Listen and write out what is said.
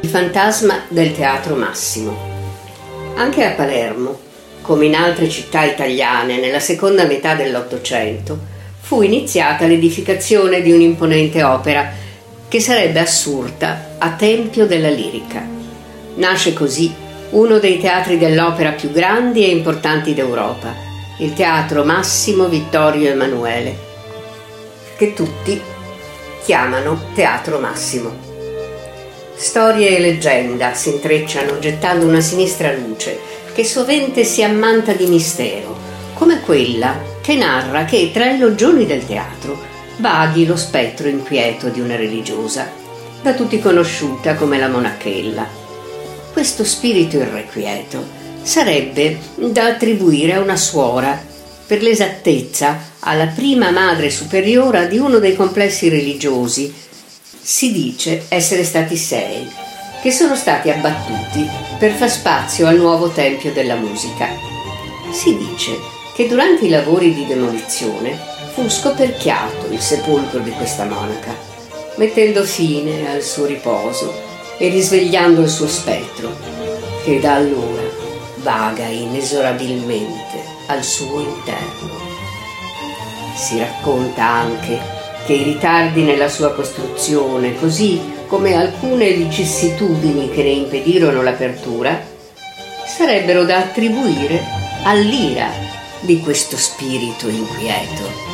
Il fantasma del Teatro Massimo. Anche a Palermo, come in altre città italiane nella seconda metà dell'Ottocento, fu iniziata l'edificazione di un'imponente opera che sarebbe assurta a tempio della lirica. Nasce così uno dei teatri dell'opera più grandi e importanti d'Europa, il Teatro Massimo Vittorio Emanuele, che tutti chiamano Teatro Massimo. Storia e leggenda si intrecciano gettando una sinistra luce che sovente si ammanta di mistero, come quella che narra che tra i loggioni del teatro vaghi lo spettro inquieto di una religiosa, da tutti conosciuta come la monachella. Questo spirito irrequieto sarebbe da attribuire a una suora, per l'esattezza alla prima madre superiora di uno dei complessi religiosi. Si dice essere stati 6, che sono stati abbattuti per far spazio al nuovo tempio della musica. Si dice che durante i lavori di demolizione fu scoperchiato il sepolcro di questa monaca, mettendo fine al suo riposo e risvegliando il suo spettro, che da allora vaga inesorabilmente al suo interno. Si racconta anche che i ritardi nella sua costruzione, così come alcune vicissitudini che ne impedirono l'apertura, sarebbero da attribuire all'ira di questo spirito inquieto.